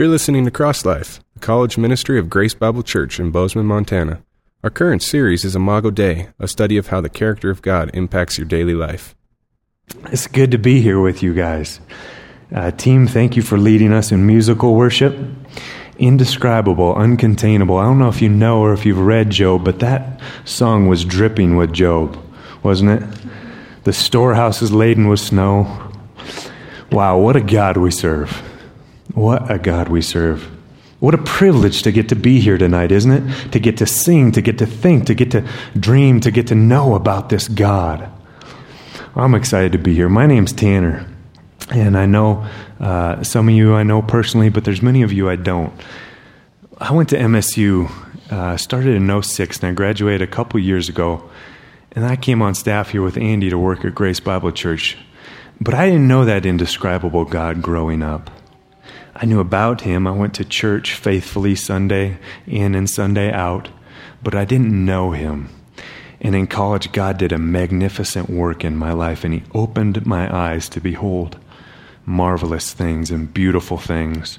You're listening to Cross Life, the college ministry of Grace Bible Church in Bozeman, Montana. Our current series is Imago Dei, a study of how the character of God impacts your daily life. It's good to be here with you guys. Team, thank you for leading us in musical worship. Indescribable, uncontainable. I don't know if you know or if you've read Job, but that song was dripping with Job, wasn't it? The storehouse is laden with snow. Wow, what a God we serve. What a God we serve. What a privilege to get to be here tonight, isn't it? To get to sing, to get to think, to get to dream, to get to know about this God. I'm excited to be here. My name's Tanner. And I know some of you I know personally, but there's many of you I don't. I went to MSU, started in 06, and I graduated a couple years ago. And I came on staff here with Andy to work at Grace Bible Church. But I didn't know that indescribable God growing up. I knew about him. I went to church faithfully Sunday in and Sunday out, but I didn't know him. And in college, God did a magnificent work in my life, and he opened my eyes to behold marvelous things and beautiful things.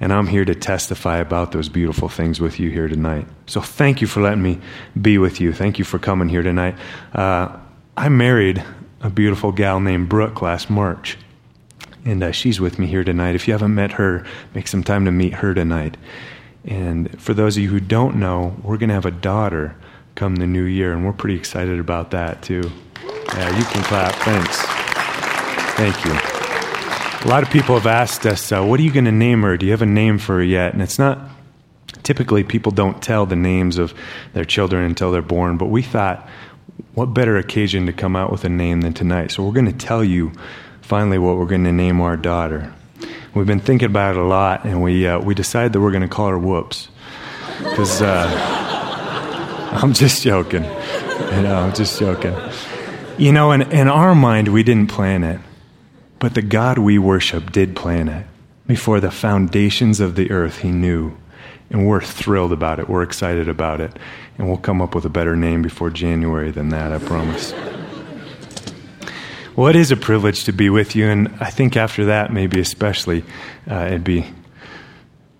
And I'm here to testify about those beautiful things with you here tonight. So thank you for letting me be with you. Thank you for coming here tonight. I married a beautiful gal named Brooke last March, and she's with me here tonight. If you haven't met her, make some time to meet her tonight. And for those of you who don't know, we're going to have a daughter come the new year, and we're pretty excited about that too. Yeah, you can clap. Thanks. Thank you. A lot of people have asked us, what are you going to name her? Do you have a name for her yet? And it's not, typically people don't tell the names of their children until they're born, but we thought, what better occasion to come out with a name than tonight? So we're going to tell you finally what we're going to name our daughter. We've been thinking about it a lot, and we decided that we're going to call her Whoops. Because I'm just joking. You know, in our mind, we didn't plan it. But the God we worship did plan it. Before the foundations of the earth, he knew. And we're thrilled about it. We're excited about it. And we'll come up with a better name before January than that, I promise. Well, it is a privilege to be with you. And I think after that, maybe especially, it'd be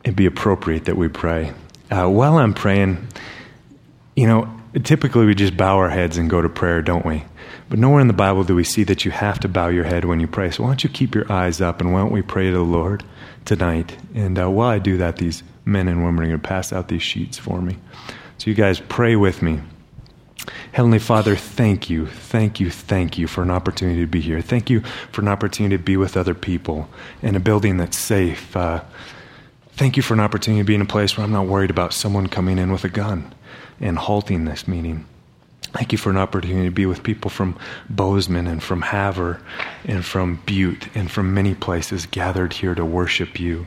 appropriate that we pray. While I'm praying, you know, typically we just bow our heads and go to prayer, don't we? But nowhere in the Bible do we see that you have to bow your head when you pray. So why don't you keep your eyes up, and why don't we pray to the Lord tonight? And while I do that, these men and women are going to pass out these sheets for me. So you guys pray with me. Heavenly Father, thank you, for an opportunity to be here. Thank you for an opportunity to be with other people in a building that's safe. Thank you for an opportunity to be in a place where I'm not worried about someone coming in with a gun and halting this meeting. Thank you for an opportunity to be with people from Bozeman and from Havre and from Butte and from many places gathered here to worship you.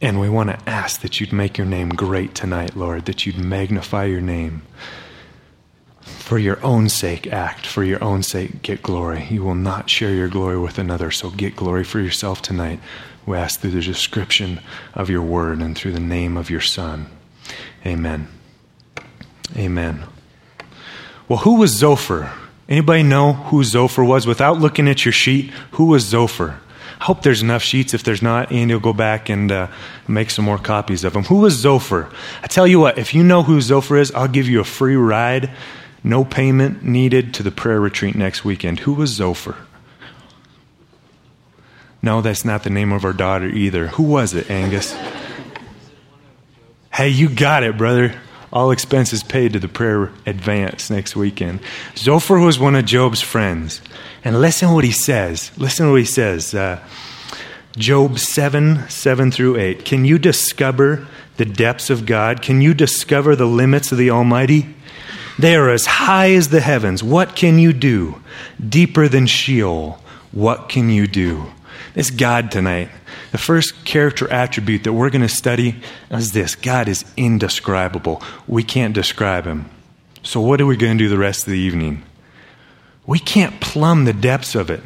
And we want to ask that you'd make your name great tonight, Lord, that you'd magnify your name. For your own sake, act. For your own sake, get glory. You will not share your glory with another, so get glory for yourself tonight. We ask through the description of your word and through the name of your Son. Amen. Amen. Well, who was Zophar? Anybody know who Zophar was? Without looking at your sheet, who was Zophar? I hope there's enough sheets. If there's not, Andy will go back and make some more copies of them. Who was Zophar? I tell you what, if you know who Zophar is, I'll give you a free ride, no payment needed, to the prayer retreat next weekend. Who was Zophar? No, that's not the name of our daughter either. Who was it, Angus? Hey, you got it, brother. All expenses paid to the prayer advance next weekend. Zophar was one of Job's friends. And listen to what he says. Job 7, 7 through 8. Can you discover the depths of God? Can you discover the limits of the Almighty? They are as high as the heavens. What can you do? Deeper than Sheol. What can you do? This God tonight, the first character attribute that we're going to study is this. God is indescribable. We can't describe him. So what are we going to do the rest of the evening? We can't plumb the depths of it.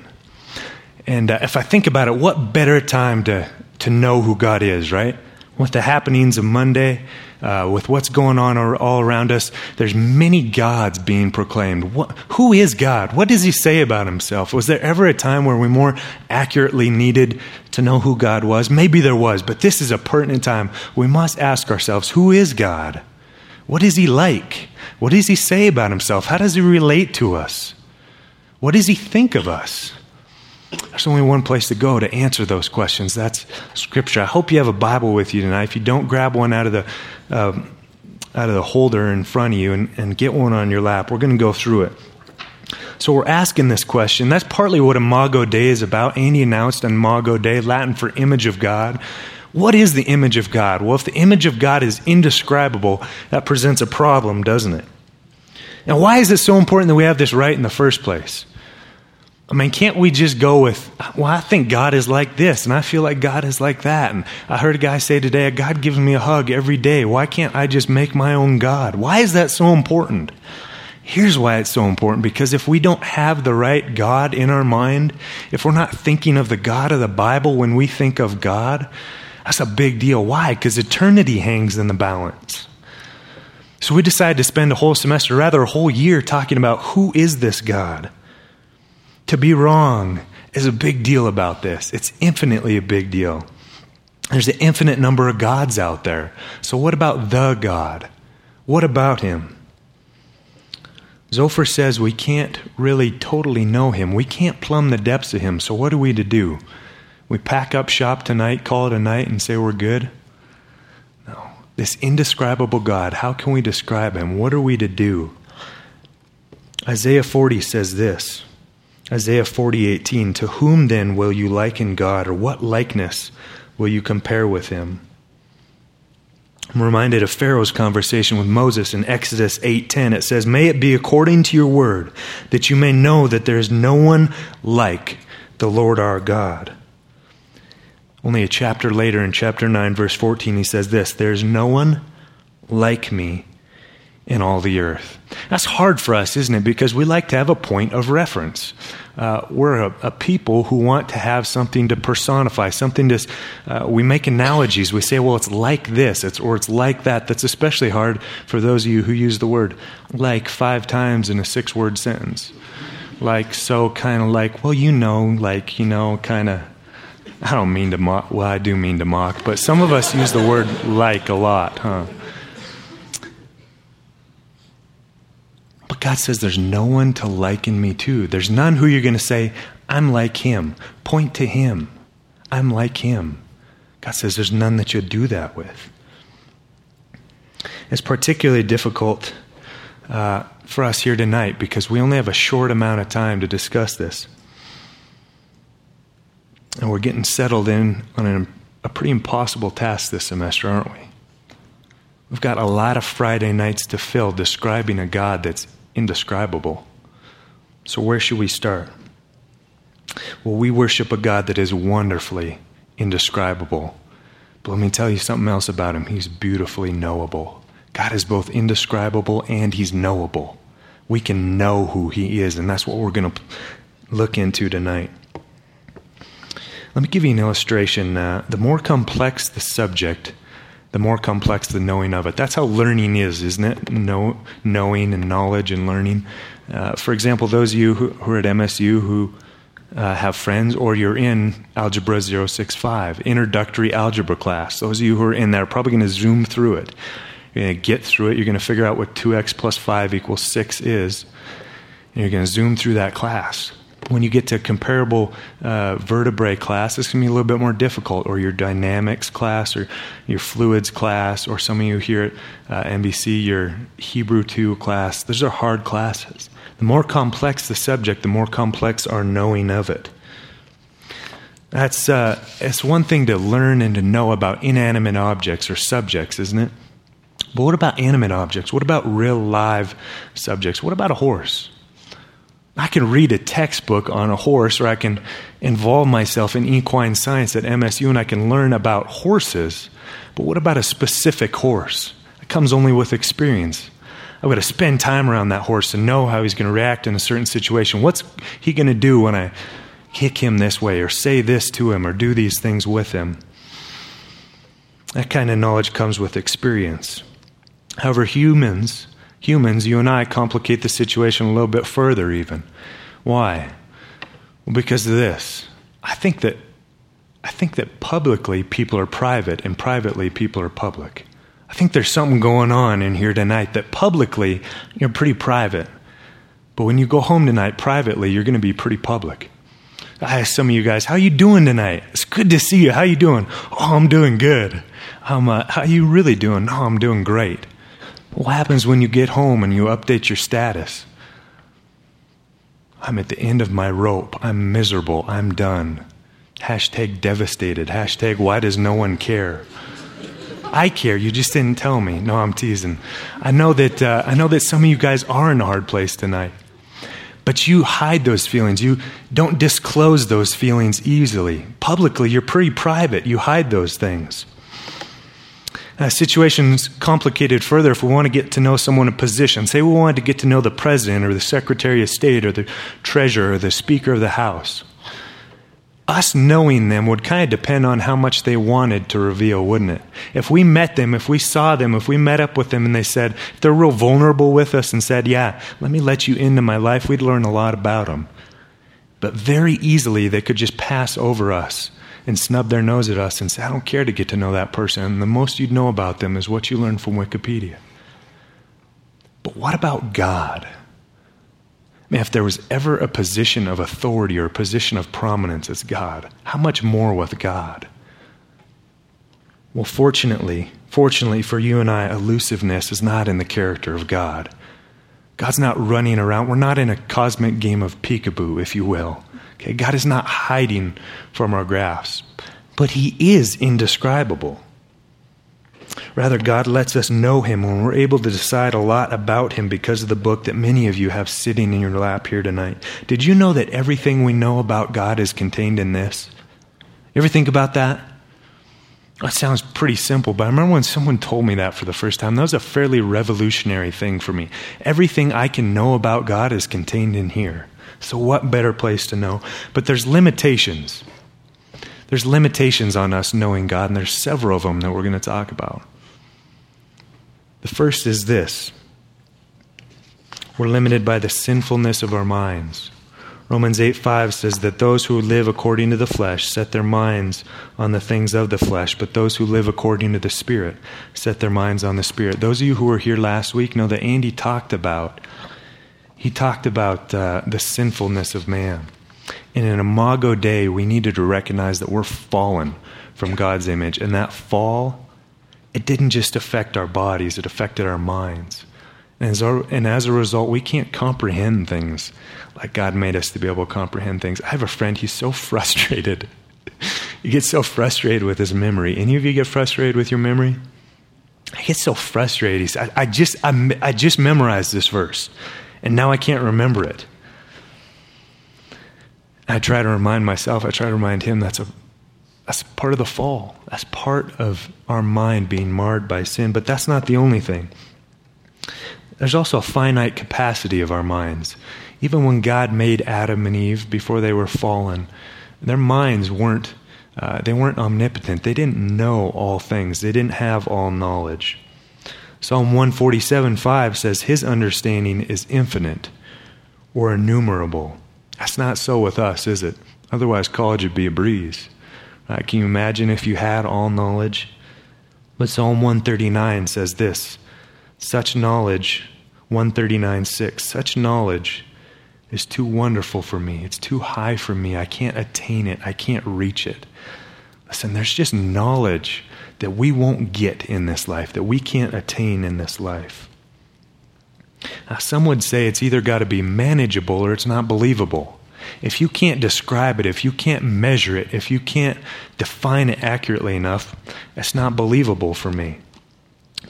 And if I think about it, what better time to know who God is, right? with the happenings of Monday, with what's going on all around us. There's many gods being proclaimed. Who is God? What does he say about himself? Was there ever a time where we more accurately needed to know who God was? Maybe there was, but this is a pertinent time. We must ask ourselves, who is God? What is he like? What does he say about himself? How does he relate to us? What does he think of us? There's only one place to go to answer those questions. That's Scripture. I hope you have a Bible with you tonight. If you don't, grab one out of the holder in front of you and get one on your lap. We're going to go through it. So we're asking this question. That's partly what Imago Dei is about. Andy announced Imago Dei, Latin for image of God. What is the image of God? Well, if the image of God is indescribable, that presents a problem, doesn't it? Now, why is it so important that we have this right in the first place? I mean, can't we just go with, well, I think God is like this, and I feel like God is like that. And I heard a guy say today, God gives me a hug every day. Why can't I just make my own God? Why is that so important? Here's why it's so important, because if we don't have the right God in our mind, if we're not thinking of the God of the Bible when we think of God, that's a big deal. Why? Because eternity hangs in the balance. So we decided to spend a whole semester, rather a whole year, talking about who is this God? To be wrong is a big deal about this. It's infinitely a big deal. There's an infinite number of gods out there. So what about the God? What about him? Zophar says we can't really totally know him. We can't plumb the depths of him. So what are we to do? We pack up shop tonight, call it a night, and say we're good? No. This indescribable God, how can we describe him? What are we to do? Isaiah 40 says this. Isaiah 40:18, to whom then will you liken God, or what likeness will you compare with him? I'm reminded of Pharaoh's conversation with Moses in Exodus 8:10. It says, may it be according to your word, that you may know that there is no one like the Lord our God. Only a chapter later, in chapter 9, verse 14, he says this, there is no one like me in all the earth. That's hard for us, isn't it? Because we like to have a point of reference. We're a people who want to have something to personify, something to, we make analogies. We say, well, it's like this, or it's like that. That's especially hard for those of you who use the word like 5 times in a 6-word sentence. Like, so, kind of like, well, you know, kind of. I don't mean to mock. Well, I do mean to mock, but some of us use the word like a lot, huh? God says there's no one to liken me to. There's none who you're going to say, I'm like him. Point to him. I'm like him. God says there's none that you'll do that with. It's particularly difficult for us here tonight because we only have a short amount of time to discuss this. And we're getting settled in on a pretty impossible task this semester, aren't we? We've got a lot of Friday nights to fill describing a God that's indescribable. So where should we start? Well, we worship a God that is wonderfully indescribable. But let me tell you something else about him. He's beautifully knowable. God is both indescribable and he's knowable. We can know who he is, and that's what we're going to look into tonight. Let me give you an illustration. The more complex the subject, the more complex the knowing of it. That's how learning is, isn't it? Knowing and knowledge and learning. For example, those of you who are at MSU who have friends, or you're in Algebra 065, introductory algebra class, those of you who are in there are probably going to zoom through it. You're going to get through it. You're going to figure out what 2x plus 5 equals 6 is, and you're going to zoom through that class. When you get to comparable vertebrae class, it's going to be a little bit more difficult, or your dynamics class, or your fluids class, or some of you here at MBC, your Hebrew 2 class. Those are hard classes. The more complex the subject, the more complex our knowing of it. That's it's one thing to learn and to know about inanimate objects or subjects, isn't it? But what about animate objects? What about real live subjects? What about a horse? I can read a textbook on a horse, or I can involve myself in equine science at MSU, and I can learn about horses. But what about a specific horse? It comes only with experience. I've got to spend time around that horse to know how he's going to react in a certain situation. What's he going to do when I kick him this way, or say this to him, or do these things with him? That kind of knowledge comes with experience. However, humans, you and I, complicate the situation a little bit further even. Why? Well, because of this. I think that publicly people are private and privately people are public. I think there's something going on in here tonight that publicly you're pretty private. But when you go home tonight privately, you're going to be pretty public. I asked some of you guys, how you doing tonight? It's good to see you. How you doing? Oh, I'm doing good. How you really doing? Oh, I'm doing great. What happens when you get home and you update your status? I'm at the end of my rope. I'm miserable. I'm done. Hashtag devastated. Hashtag why does no one care? I care. You just didn't tell me. No, I'm teasing. I know that some of you guys are in a hard place tonight. But you hide those feelings. You don't disclose those feelings easily. Publicly, you're pretty private. You hide those things. Situation's complicated further if we want to get to know someone in position. Say we wanted to get to know the president or the secretary of state or the treasurer or the speaker of the house. Us knowing them would kind of depend on how much they wanted to reveal, wouldn't it? If we met them, if we saw them, if we met up with them and they said, if they're real vulnerable with us and said, yeah, let me let you into my life, we'd learn a lot about them. But very easily they could just pass over us and snub their nose at us and say, I don't care to get to know that person. And the most you'd know about them is what you learned from Wikipedia. But what about God? Man, if there was ever a position of authority or a position of prominence, it's God. How much more with God? Well, fortunately for you and I, elusiveness is not in the character of God. God's not running around. We're not in a cosmic game of peekaboo, if you will. Okay, God is not hiding from our grasp, but He is indescribable. Rather, God lets us know Him when we're able to decide a lot about Him because of the book that many of you have sitting in your lap here tonight. Did you know that everything we know about God is contained in this? You ever think about that? That sounds pretty simple, but I remember when someone told me that for the first time. That was a fairly revolutionary thing for me. Everything I can know about God is contained in here. So what better place to know? But there's limitations. There's limitations on us knowing God, and there's several of them that we're going to talk about. The first is this. We're limited by the sinfulness of our minds. Romans 8:5 says that those who live according to the flesh set their minds on the things of the flesh, but those who live according to the Spirit set their minds on the Spirit. Those of you who were here last week know that Andy talked about the sinfulness of man. And in Imago Dei, we needed to recognize that we're fallen from God's image. And that fall, it didn't just affect our bodies, it affected our minds. And as a result, we can't comprehend things like God made us to be able to comprehend things. I have a friend, he's so frustrated. He gets so frustrated with his memory. Any of you get frustrated with your memory? I get so frustrated. He says, I just memorized this verse, and now I can't remember it. I try to remind myself, I try to remind him that's part of the fall. That's part of our mind being marred by sin, but that's not the only thing. There's also a finite capacity of our minds. Even when God made Adam and Eve before they were fallen, their minds weren't omnipotent. They didn't know all things. They didn't have all knowledge. Psalm 147:5 says, His understanding is infinite or innumerable. That's not so with us, is it? Otherwise, college would be a breeze. Right? Can you imagine if you had all knowledge? But Psalm 139 says this, such knowledge, 139:6, such knowledge is too wonderful for me. It's too high for me. I can't attain it. I can't reach it. Listen, there's just knowledge that we won't get in this life, that we can't attain in this life. Now, some would say it's either got to be manageable or it's not believable. If you can't describe it, if you can't measure it, if you can't define it accurately enough, it's not believable for me.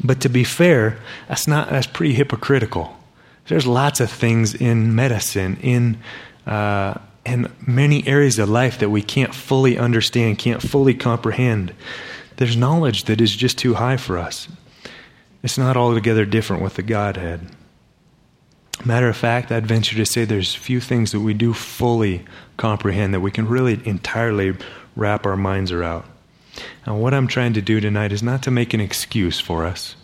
But to be fair, that's pretty hypocritical. There's lots of things in medicine, in many areas of life that we can't fully understand, can't fully comprehend. There's knowledge that is just too high for us. It's not altogether different with the Godhead. Matter of fact, I'd venture to say there's few things that we do fully comprehend that we can really entirely wrap our minds around. And what I'm trying to do tonight is not to make an excuse for us.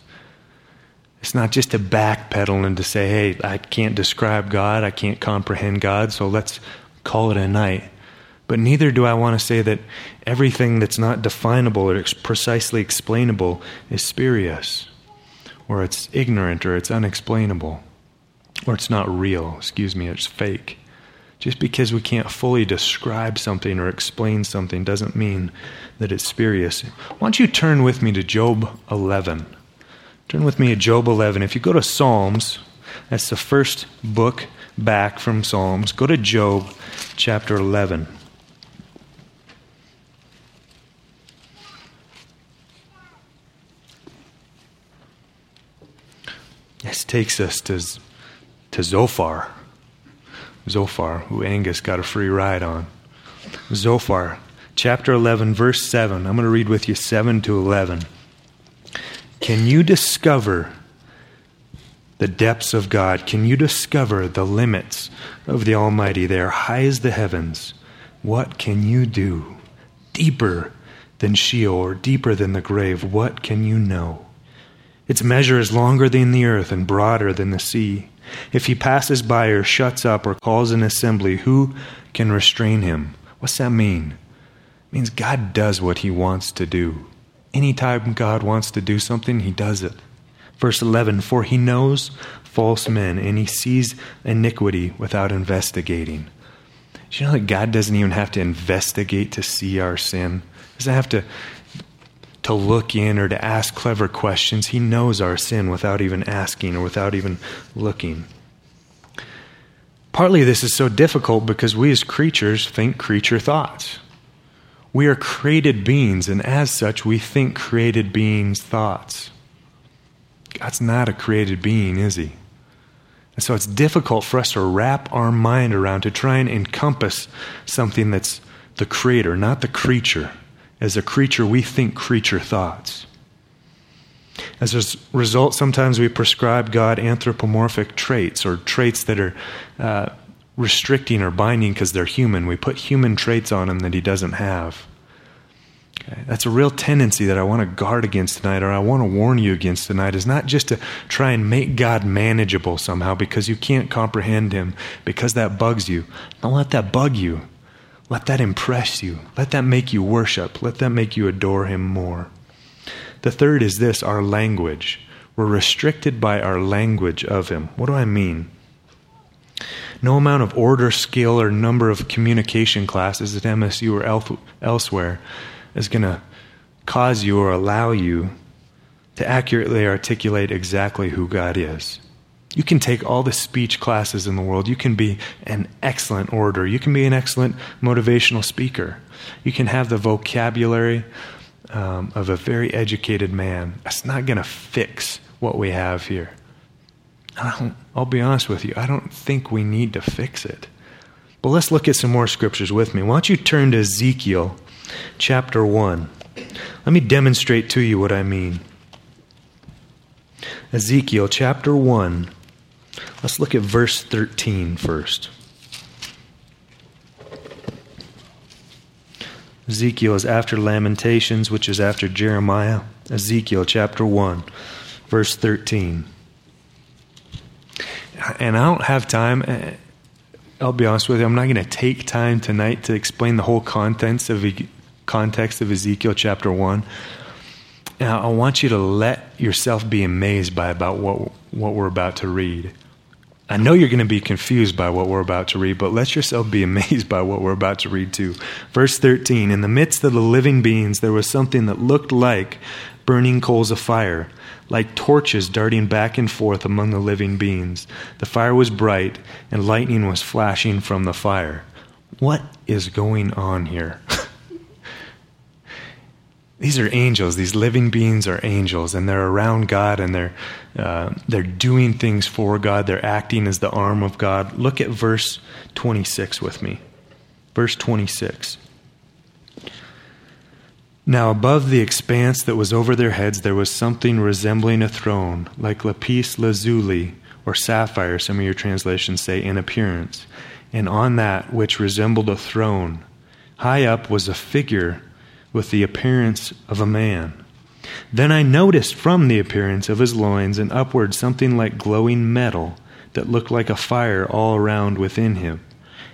It's not just to backpedal and to say, hey, I can't describe God, I can't comprehend God, so let's call it a night. But neither do I want to say that everything that's not definable or precisely explainable is spurious, or it's ignorant, or it's unexplainable, or it's not real, it's fake. Just because we can't fully describe something or explain something doesn't mean that it's spurious. Why don't you turn with me to Job 11? Turn with me to Job 11. If you go to Psalms, that's the first book back from Psalms. Go to Job chapter 11. This takes us to Zophar. Zophar, who Angus got a free ride on. Zophar, chapter 11, verse 7. I'm going to read with you 7 to 11. Can you discover the depths of God? Can you discover the limits of the Almighty? They are high as the heavens. What can you do? Deeper than Sheol, or deeper than the grave, what can you know? Its measure is longer than the earth and broader than the sea. If he passes by or shuts up or calls an assembly, who can restrain him? What's that mean? It means God does what he wants to do. Anytime God wants to do something, he does it. Verse 11, for he knows false men, and he sees iniquity without investigating. Do you know that God doesn't even have to investigate to see our sin? He doesn't have to look in or to ask clever questions. He knows our sin without even asking or without even looking. Partly this is so difficult because we as creatures think creature thoughts. We are created beings, and as such, we think created beings' thoughts. God's not a created being, is he? And so it's difficult for us to wrap our mind around, to try and encompass something that's the creator, not the creature. As a creature, we think creature thoughts. As a result, sometimes we prescribe God anthropomorphic traits, or traits that are restricting or binding because they're human. We put human traits on him that he doesn't have. Okay? That's a real tendency that I want to guard against tonight, or I want to warn you against tonight, is not just to try and make God manageable somehow because you can't comprehend him, because that bugs you. Don't let that bug you. Let that impress you. Let that make you worship. Let that make you adore him more. The third is this, our language. We're restricted by our language of him. What do I mean? No amount of order, skill, or number of communication classes at MSU or elsewhere is going to cause you or allow you to accurately articulate exactly who God is. You can take all the speech classes in the world. You can be an excellent orator. You can be an excellent motivational speaker. You can have the vocabulary of a very educated man. That's not going to fix what we have here. I'll be honest with you. I don't think we need to fix it. But let's look at some more scriptures with me. Why don't you turn to Ezekiel chapter 1. Let me demonstrate to you what I mean. Ezekiel chapter 1. Let's look at verse 13 first. Ezekiel is after Lamentations, which is after Jeremiah. Ezekiel chapter 1, verse 13. And I don't have time, I'll be honest with you, I'm not going to take time tonight to explain the whole context of Ezekiel chapter 1. Now, I want you to let yourself be amazed by what we're about to read. I know you're going to be confused by what we're about to read, but let yourself be amazed by what we're about to read too. Verse 13, in the midst of the living beings, there was something that looked like burning coals of fire, like torches darting back and forth among the living beings. The fire was bright, and lightning was flashing from the fire. What is going on here? These are angels. These living beings are angels, and they're around God, and they're doing things for God. They're acting as the arm of God. Look at verse 26 with me. Verse 26. Now above the expanse that was over their heads, there was something resembling a throne, like lapis lazuli or sapphire, some of your translations say, in appearance. And on that which resembled a throne, high up was a figure with the appearance of a man. Then I noticed from the appearance of his loins and upward something like glowing metal that looked like a fire all around within him.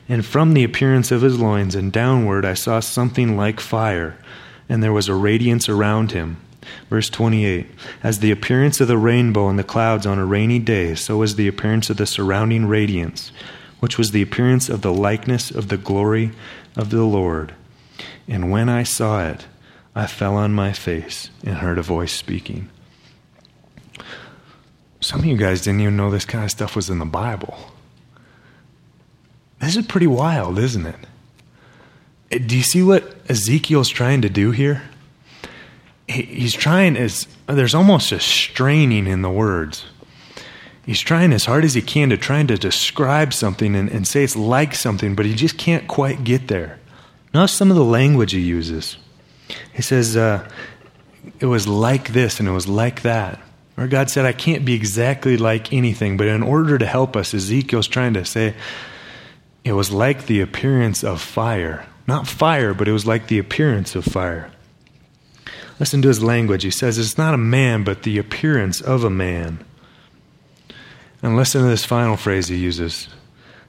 And from the appearance of his loins and downward I saw something like fire, and there was a radiance around him. Verse 28, as the appearance of the rainbow and the clouds on a rainy day, so was the appearance of the surrounding radiance, which was the appearance of the likeness of the glory of the Lord. And when I saw it, I fell on my face and heard a voice speaking. Some of you guys didn't even know this kind of stuff was in the Bible. This is pretty wild, isn't it? Do you see what Ezekiel's trying to do here? He's trying, there's almost a straining in the words. He's trying as hard as he can to try to describe something and say it's like something, but he just can't quite get there. Notice some of the language he uses. He says, it was like this and it was like that. Or God said, I can't be exactly like anything, but in order to help us, Ezekiel's trying to say, it was like the appearance of fire. Not fire, but it was like the appearance of fire. Listen to his language. He says, it's not a man, but the appearance of a man. And listen to this final phrase he uses.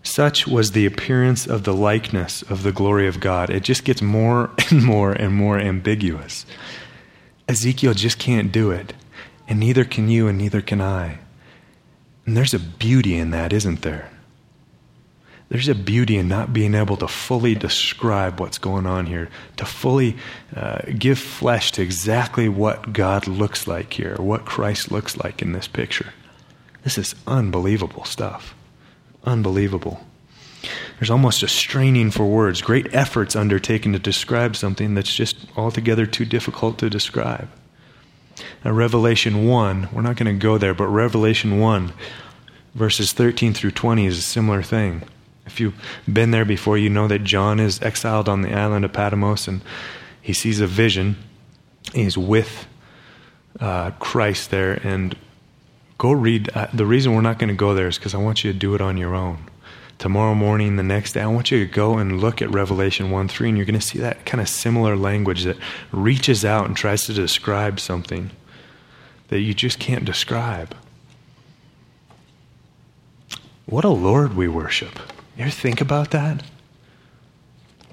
Such was the appearance of the likeness of the glory of God. It just gets more and more and more ambiguous. Ezekiel just can't do it. And neither can you and neither can I. And there's a beauty in that, isn't there? There's a beauty in not being able to fully describe what's going on here, to fully give flesh to exactly what God looks like here, what Christ looks like in this picture. This is unbelievable stuff. Unbelievable. There's almost a straining for words, great efforts undertaken to describe something that's just altogether too difficult to describe. Now, Revelation 1, we're not going to go there, but Revelation 1, verses 13 through 20 is a similar thing. If you've been there before, you know that John is exiled on the island of Patmos, and he sees a vision. He's with Christ there, and go read. The reason we're not going to go there is because I want you to do it on your own. Tomorrow morning, the next day, I want you to go and look at Revelation 1:3, and you're going to see that kind of similar language that reaches out and tries to describe something that you just can't describe. What a Lord we worship. You ever think about that?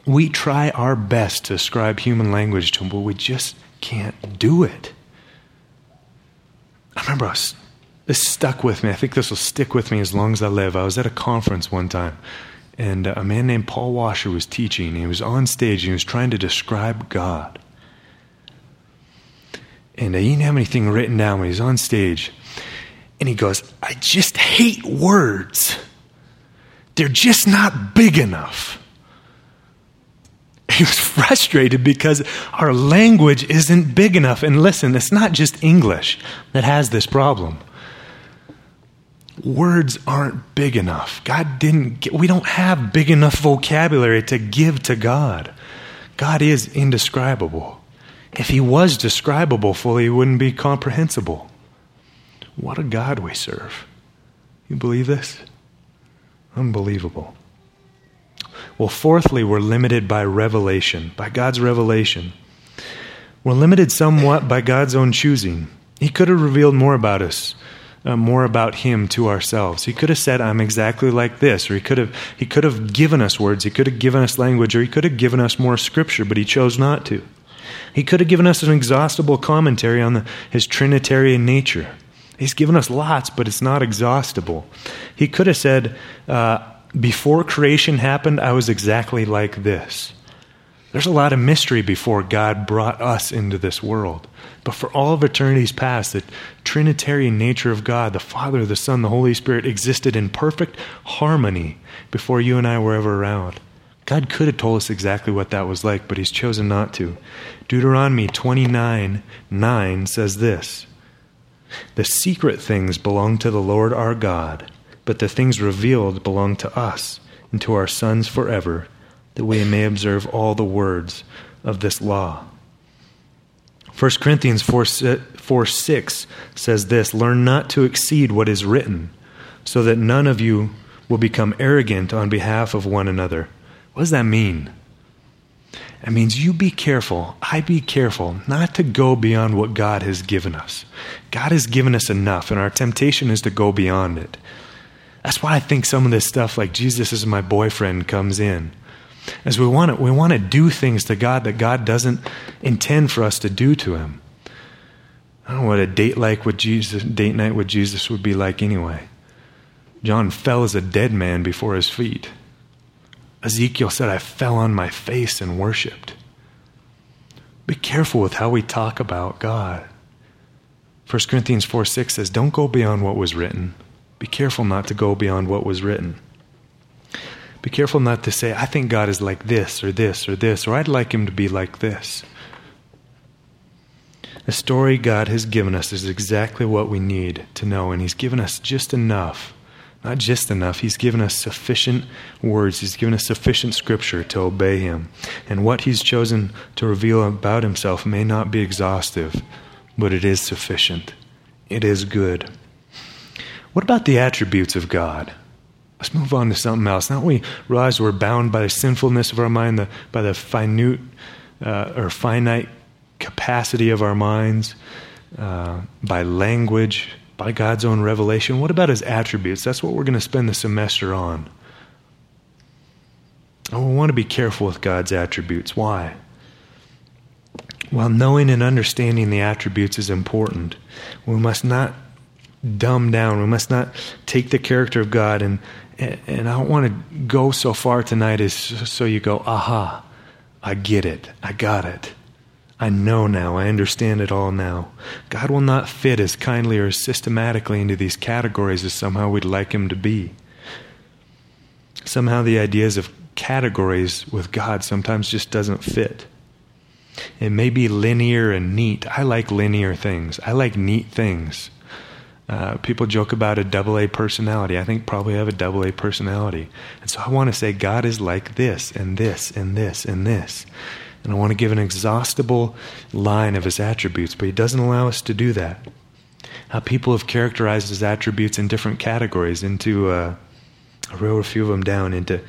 We try our best to ascribe human language to him, but we just can't do it. I remember this stuck with me. I think this will stick with me as long as I live. I was at a conference one time, and a man named Paul Washer was teaching. He was on stage, and he was trying to describe God. And he didn't have anything written down when he was on stage. And he goes, I just hate words. They're just not big enough. He was frustrated because our language isn't big enough. And listen, it's not just English that has this problem. Words aren't big enough. We don't have big enough vocabulary to give to God. God is indescribable. If he was describable fully, he wouldn't be comprehensible. What a God we serve. You believe this? Unbelievable. Well, fourthly, we're limited by revelation, by God's revelation. We're limited somewhat by God's own choosing. He could have revealed more about us, more about him to ourselves. He could have said, I'm exactly like this, or he could have given us words, he could have given us language, or he could have given us more scripture, but he chose not to. He could have given us an inexhaustible commentary on his Trinitarian nature. He's given us lots, but it's not exhaustible. He could have said, before creation happened, I was exactly like this. There's a lot of mystery before God brought us into this world. But for all of eternity's past, the Trinitarian nature of God, the Father, the Son, the Holy Spirit, existed in perfect harmony before you and I were ever around. God could have told us exactly what that was like, but he's chosen not to. Deuteronomy 29:9 says this, the secret things belong to the Lord our God, but the things revealed belong to us and to our sons forever, that we may observe all the words of this law. 1 Corinthians 4:6 says this, learn not to exceed what is written, so that none of you will become arrogant on behalf of one another. What does that mean? That means you be careful, I be careful, not to go beyond what God has given us. God has given us enough, and our temptation is to go beyond it. That's why I think some of this stuff like Jesus is my boyfriend comes in. As we want to do things to God that God doesn't intend for us to do to him. I don't know what a date night with Jesus would be like anyway. John fell as a dead man before his feet. Ezekiel said, I fell on my face and worshiped. Be careful with how we talk about God. 1 Corinthians 4:6 says, don't go beyond what was written. Be careful not to go beyond what was written. Be careful not to say, I think God is like this or this or this, or I'd like him to be like this. The story God has given us is exactly what we need to know, and he's given us just enough. Not just enough. He's given us sufficient words. He's given us sufficient scripture to obey him. And what he's chosen to reveal about himself may not be exhaustive, but it is sufficient. It is good. What about the attributes of God? Let's move on to something else. Now we realize we're bound by the sinfulness of our mind, by the finite capacity of our minds, by language, by God's own revelation. What about his attributes? That's what we're going to spend the semester on. And we want to be careful with God's attributes. Why? Well, knowing and understanding the attributes is important. We must not dumb down. We must not take the character of God. And I don't want to go so far tonight as so you go, aha, I get it. I got it. I know now. I understand it all now. God will not fit as kindly or as systematically into these categories as somehow we'd like him to be. Somehow the ideas of categories with God sometimes just doesn't fit. It may be linear and neat. I like linear things. I like neat things. People joke about a double-A personality. I think probably I have a double-A personality. And so I want to say God is like this and this and this and this. And I want to give an exhaustible line of his attributes, but he doesn't allow us to do that. How people have characterized his attributes in different categories, I wrote a few of them down, into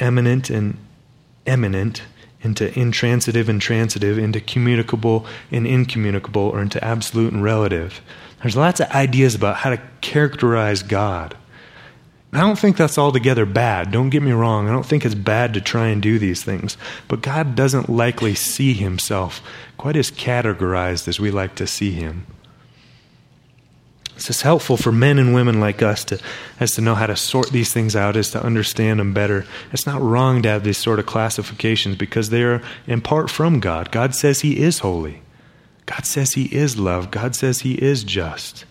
eminent and eminent, into intransitive and transitive, into communicable and incommunicable, or into absolute and relative. There's lots of ideas about how to characterize God. I don't think that's altogether bad. Don't get me wrong. I don't think it's bad to try and do these things. But God doesn't likely see himself quite as categorized as we like to see him. This is helpful for men and women like us to know how to sort these things out, as to understand them better. It's not wrong to have these sort of classifications because they are in part from God. God says he is holy. God says he is love. God says he is just.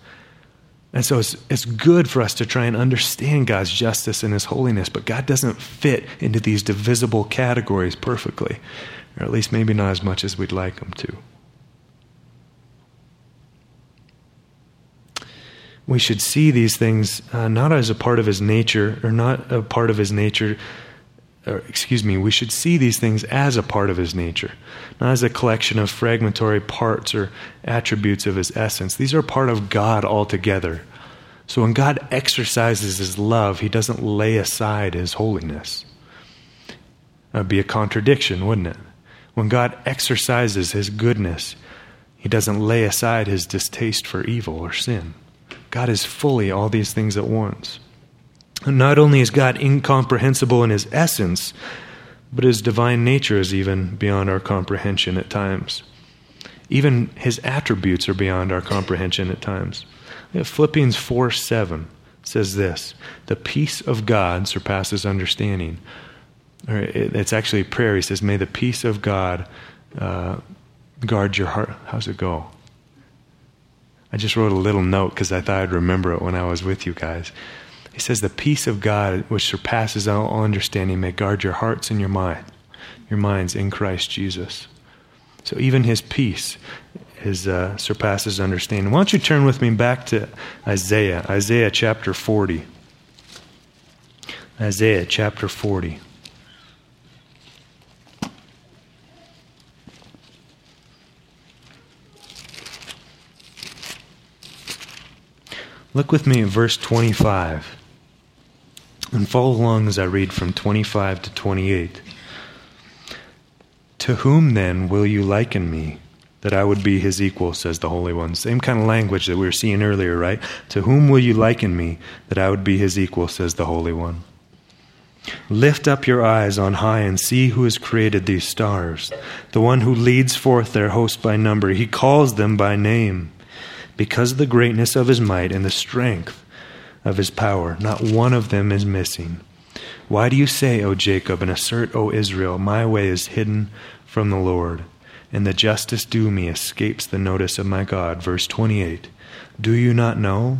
And so it's good for us to try and understand God's justice and his holiness, but God doesn't fit into these divisible categories perfectly, or at least maybe not as much as we'd like him to. We should see these things not as a part of his nature, or not a part of his nature, or excuse me, we should see these things as a part of his nature, not as a collection of fragmentary parts or attributes of his essence. These are part of God altogether. So when God exercises his love, he doesn't lay aside his holiness. That would be a contradiction, wouldn't it? When God exercises his goodness, he doesn't lay aside his distaste for evil or sin. God is fully all these things at once. Not only is God incomprehensible in his essence, but his divine nature is even beyond our comprehension at times. Even his attributes are beyond our comprehension at times. Philippians 4:7 says this, the peace of God surpasses understanding. It's actually a prayer. He says, may the peace of God guard your heart. How's it go? I just wrote a little note because I thought I'd remember it when I was with you guys. He says, the peace of God, which surpasses all understanding, may guard your hearts and your minds in Christ Jesus. So even his peace surpasses understanding. Why don't you turn with me back to Isaiah chapter 40. Isaiah chapter 40. Look with me at verse 25. And follow along as I read from 25 to 28. To whom then will you liken me, that I would be his equal, says the Holy One? Same kind of language that we were seeing earlier, right? To whom will you liken me, that I would be his equal, says the Holy One? Lift up your eyes on high and see who has created these stars, the one who leads forth their host by number. He calls them by name. Because of the greatness of his might and the strength of his power, not one of them is missing. Why do you say, O Jacob, and assert, O Israel, my way is hidden from the Lord, and the justice due me escapes the notice of my God? Verse 28, do you not know?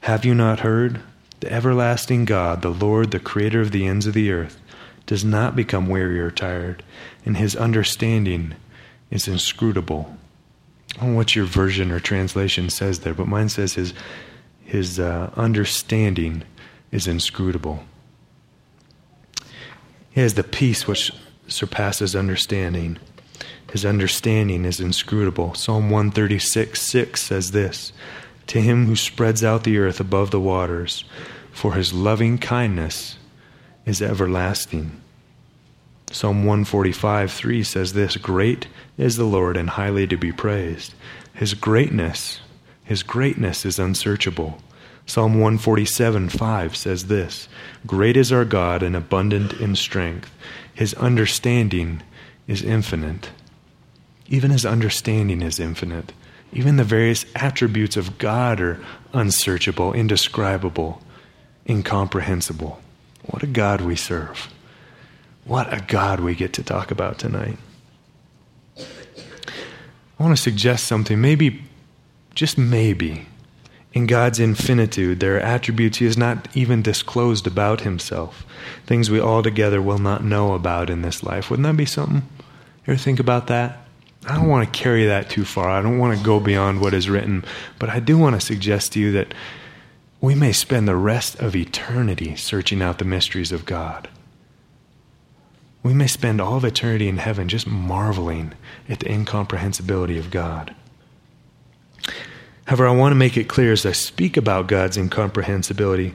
Have you not heard? The everlasting God, the Lord, the creator of the ends of the earth, does not become weary or tired, and his understanding is inscrutable. I don't know what your version or translation says there, but mine says his understanding is inscrutable. He has the peace which surpasses understanding. His understanding is inscrutable. Psalm 136:6 says this, to him who spreads out the earth above the waters, for his loving kindness is everlasting. Psalm 145:3 says this, great is the Lord and highly to be praised. His greatness is unsearchable. Psalm 147:5 says this, great is our God and abundant in strength. His understanding is infinite. Even his understanding is infinite. Even the various attributes of God are unsearchable, indescribable, incomprehensible. What a God we serve. What a God we get to talk about tonight. I want to suggest something. Maybe, just maybe, in God's infinitude, there are attributes he has not even disclosed about himself, things we altogether will not know about in this life. Wouldn't that be something? You ever think about that? I don't want to carry that too far. I don't want to go beyond what is written. But I do want to suggest to you that we may spend the rest of eternity searching out the mysteries of God. We may spend all of eternity in heaven just marveling at the incomprehensibility of God. However, I want to make it clear as I speak about God's incomprehensibility,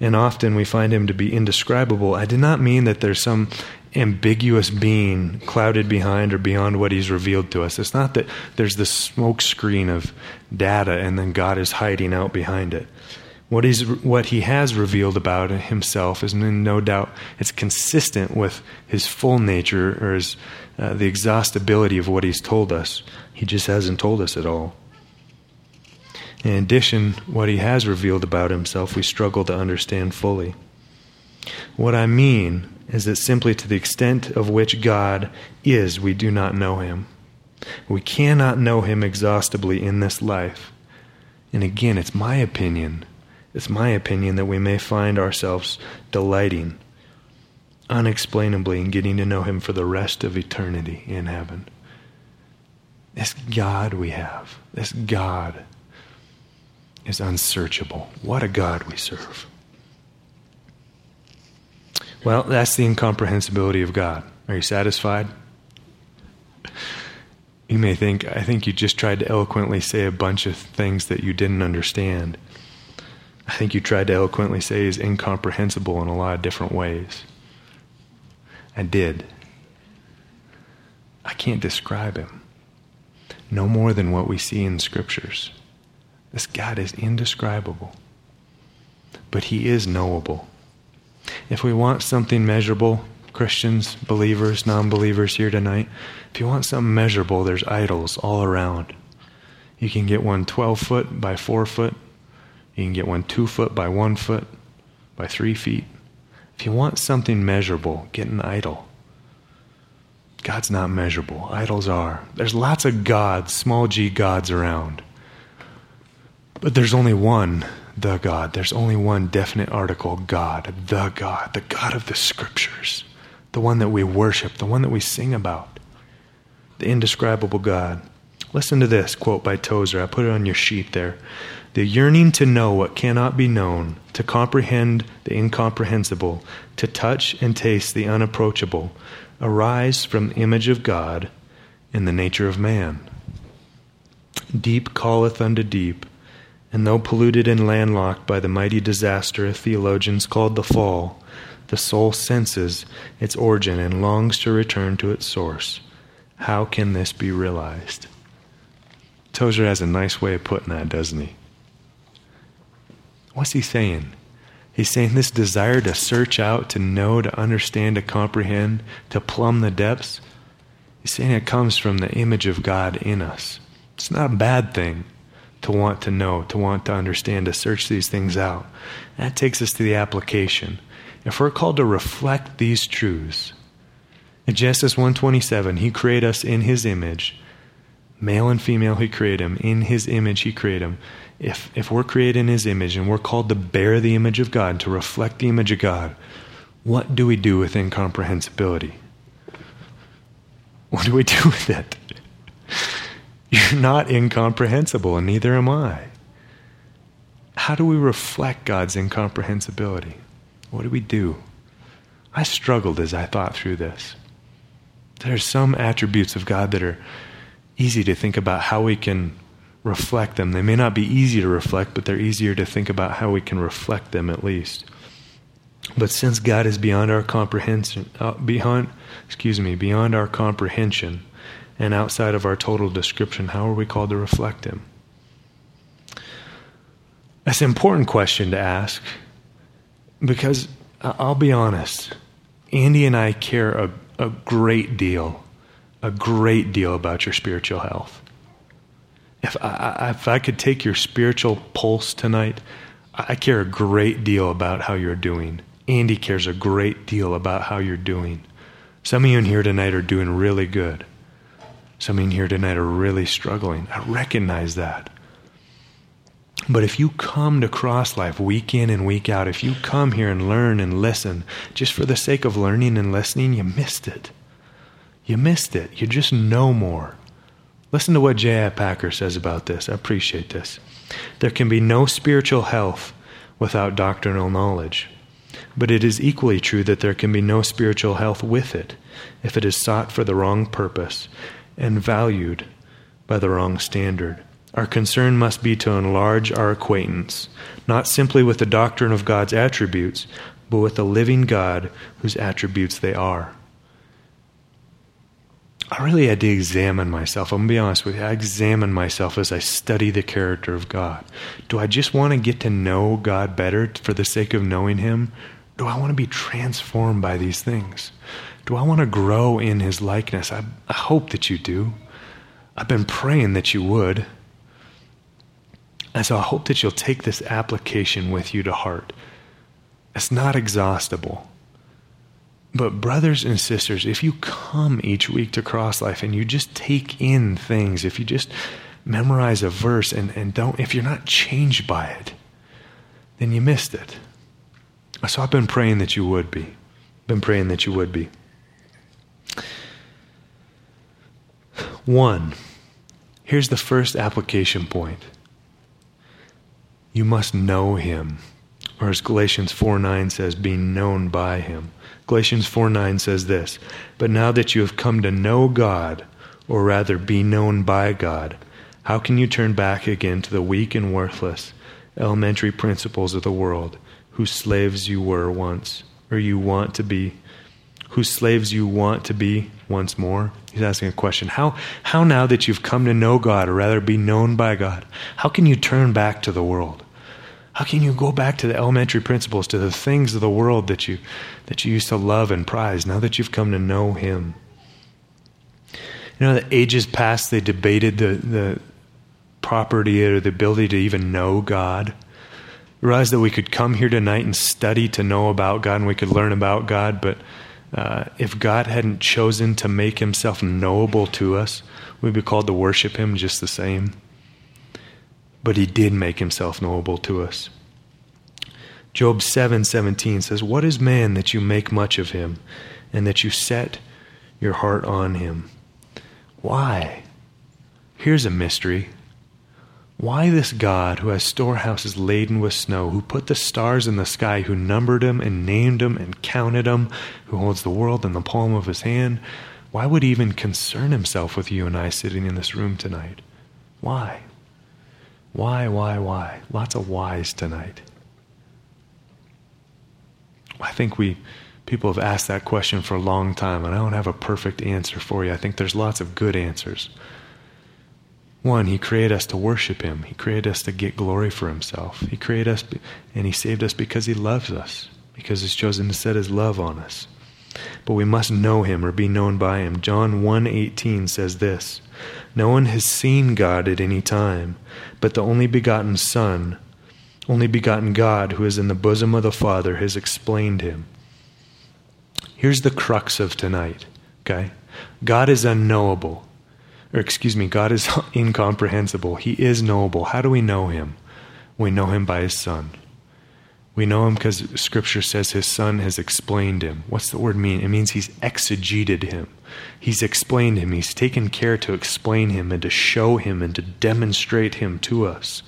and often we find him to be indescribable, I do not mean that there's some ambiguous being clouded behind or beyond what he's revealed to us. It's not that there's this smoke screen of data and then God is hiding out behind it. What he has revealed about himself is no doubt it's consistent with his full nature or the exhaustibility of what he's told us. He just hasn't told us at all. In addition, what he has revealed about himself, we struggle to understand fully. What I mean is that simply to the extent of which God is, we do not know him. We cannot know him exhaustively in this life. And again, it's my opinion that we may find ourselves delighting unexplainably in getting to know him for the rest of eternity in heaven. This God we have, this God is unsearchable. What a God we serve. Well, that's the incomprehensibility of God. Are you satisfied? You may think, I think you just tried to eloquently say a bunch of things that you didn't understand. I think you tried to eloquently say is incomprehensible in a lot of different ways. I did. I can't describe him. No more than what we see in scriptures. This God is indescribable. But he is knowable. If we want something measurable, Christians, believers, non-believers here tonight, if you want something measurable, there's idols all around. You can get one 12 foot by 4 foot. You can get one 2 foot by 1 foot by 3 feet. If you want something measurable, get an idol. God's not measurable. Idols are. There's lots of gods, small g gods around. But there's only one. The God. There's only one definite article, God. The God. The God of the Scriptures. The one that we worship. The one that we sing about. The indescribable God. Listen to this quote by Tozer. I put it on your sheet there. The yearning to know what cannot be known, to comprehend the incomprehensible, to touch and taste the unapproachable, arise from the image of God in the nature of man. Deep calleth unto deep, and though polluted and landlocked by the mighty disaster theologians called the fall, The soul senses its origin and longs to return to its source. How can this be realized? Tozer has a nice way of putting that, doesn't he? What's he saying? He's saying this desire to search out, to know, to understand, to comprehend, to plumb the depths. He's saying it comes from the image of God in us. It's not a bad thing to want to know, to want to understand, to search these things out. That takes us to the application. If we're called to reflect these truths, in Genesis 1:27, He created us in His image. Male and female, He created them. In His image, He created them. If we're created in His image and we're called to bear the image of God, to reflect the image of God, what do we do with incomprehensibility? What do we do with it? You're not incomprehensible, and neither am I. How do we reflect God's incomprehensibility? What do we do? I struggled as I thought through this. There are some attributes of God that are easy to think about how we can reflect them. They may not be easy to reflect, but they're easier to think about how we can reflect them at least. But since God is beyond our comprehension, beyond our comprehension and outside of our total description, how are we called to reflect Him? That's an important question to ask. Because I'll be honest, Andy and I care a great deal about your spiritual health. If I could take your spiritual pulse tonight, I care a great deal about how you're doing. Andy cares a great deal about how you're doing. Some of you in here tonight are doing really good. Some of you in here tonight are really struggling. I recognize that. But if you come to CrossLife week in and week out, if you come here and learn and listen, just for the sake of learning and listening, you missed it. You missed it. You just know more. Listen to what J.I. Packer says about this. I appreciate this. There can be no spiritual health without doctrinal knowledge. But it is equally true that there can be no spiritual health with it if it is sought for the wrong purpose and valued by the wrong standard. Our concern must be to enlarge our acquaintance, not simply with the doctrine of God's attributes, but with the living God whose attributes they are. I really had to examine myself. I'm going to be honest with you. I examine myself as I study the character of God. Do I just want to get to know God better for the sake of knowing Him? Do I want to be transformed by these things? Do I want to grow in His likeness? I hope that you do. I've been praying that you would. And so I hope that you'll take this application with you to heart. It's not exhaustible. But brothers and sisters, if you come each week to CrossLife and you just take in things, if you just memorize a verse if you're not changed by it, then you missed it. So I've been praying that you would be. One, here's the first application point. You must know Him. Or as Galatians 4:9 says, be known by Him. Galatians 4:9 says this, but now that you have come to know God, or rather be known by God, how can you turn back again to the weak and worthless elementary principles of the world, whose slaves you want to be once more? He's asking a question. How now that you've come to know God, or rather be known by God, how can you turn back to the world? How can you go back to the elementary principles, to the things of the world that you used to love and prize, now that you've come to know Him? You know, the ages past, they debated the property or the ability to even know God. Realized that we could come here tonight and study to know about God, and we could learn about God, but if God hadn't chosen to make Himself knowable to us, we'd be called to worship Him just the same. But He did make Himself knowable to us. Job 7:17 says, what is man that you make much of him, and that you set your heart on him? Why? Here's a mystery. Why this God who has storehouses laden with snow, who put the stars in the sky, who numbered them and named them and counted them, who holds the world in the palm of His hand, why would He even concern Himself with you and I sitting in this room tonight? Why? Why? Lots of whys tonight. I think people have asked that question for a long time, and I don't have a perfect answer for you. I think there's lots of good answers. One, He created us to worship Him. He created us to get glory for Himself. He created us, and He saved us because He loves us, because He's chosen to set His love on us. But we must know Him or be known by Him. John 1:18 says this, "No one has seen God at any time, but the only begotten Son, only begotten God, who is in the bosom of the Father, has explained Him." Here's the crux of tonight, okay? God is unknowable. Or excuse me, God is incomprehensible. He is knowable. How do we know Him? We know Him by His Son. We know Him because Scripture says His Son has explained Him. What's the word mean? It means He's exegeted Him. He's explained Him. He's taken care to explain Him and to show Him and to demonstrate Him to us.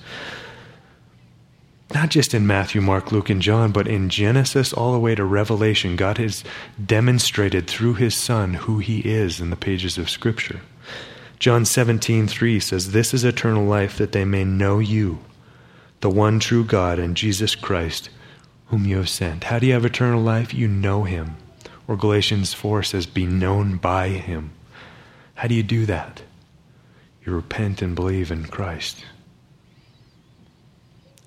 Not just in Matthew, Mark, Luke, and John, but in Genesis all the way to Revelation, God has demonstrated through His Son who He is in the pages of Scripture. John 17:3 says, "This is eternal life, that they may know You, the one true God, and Jesus Christ, whom You have sent." How do you have eternal life? You know Him. Or Galatians 4 says, "Be known by Him." How do you do that? You repent and believe in Christ.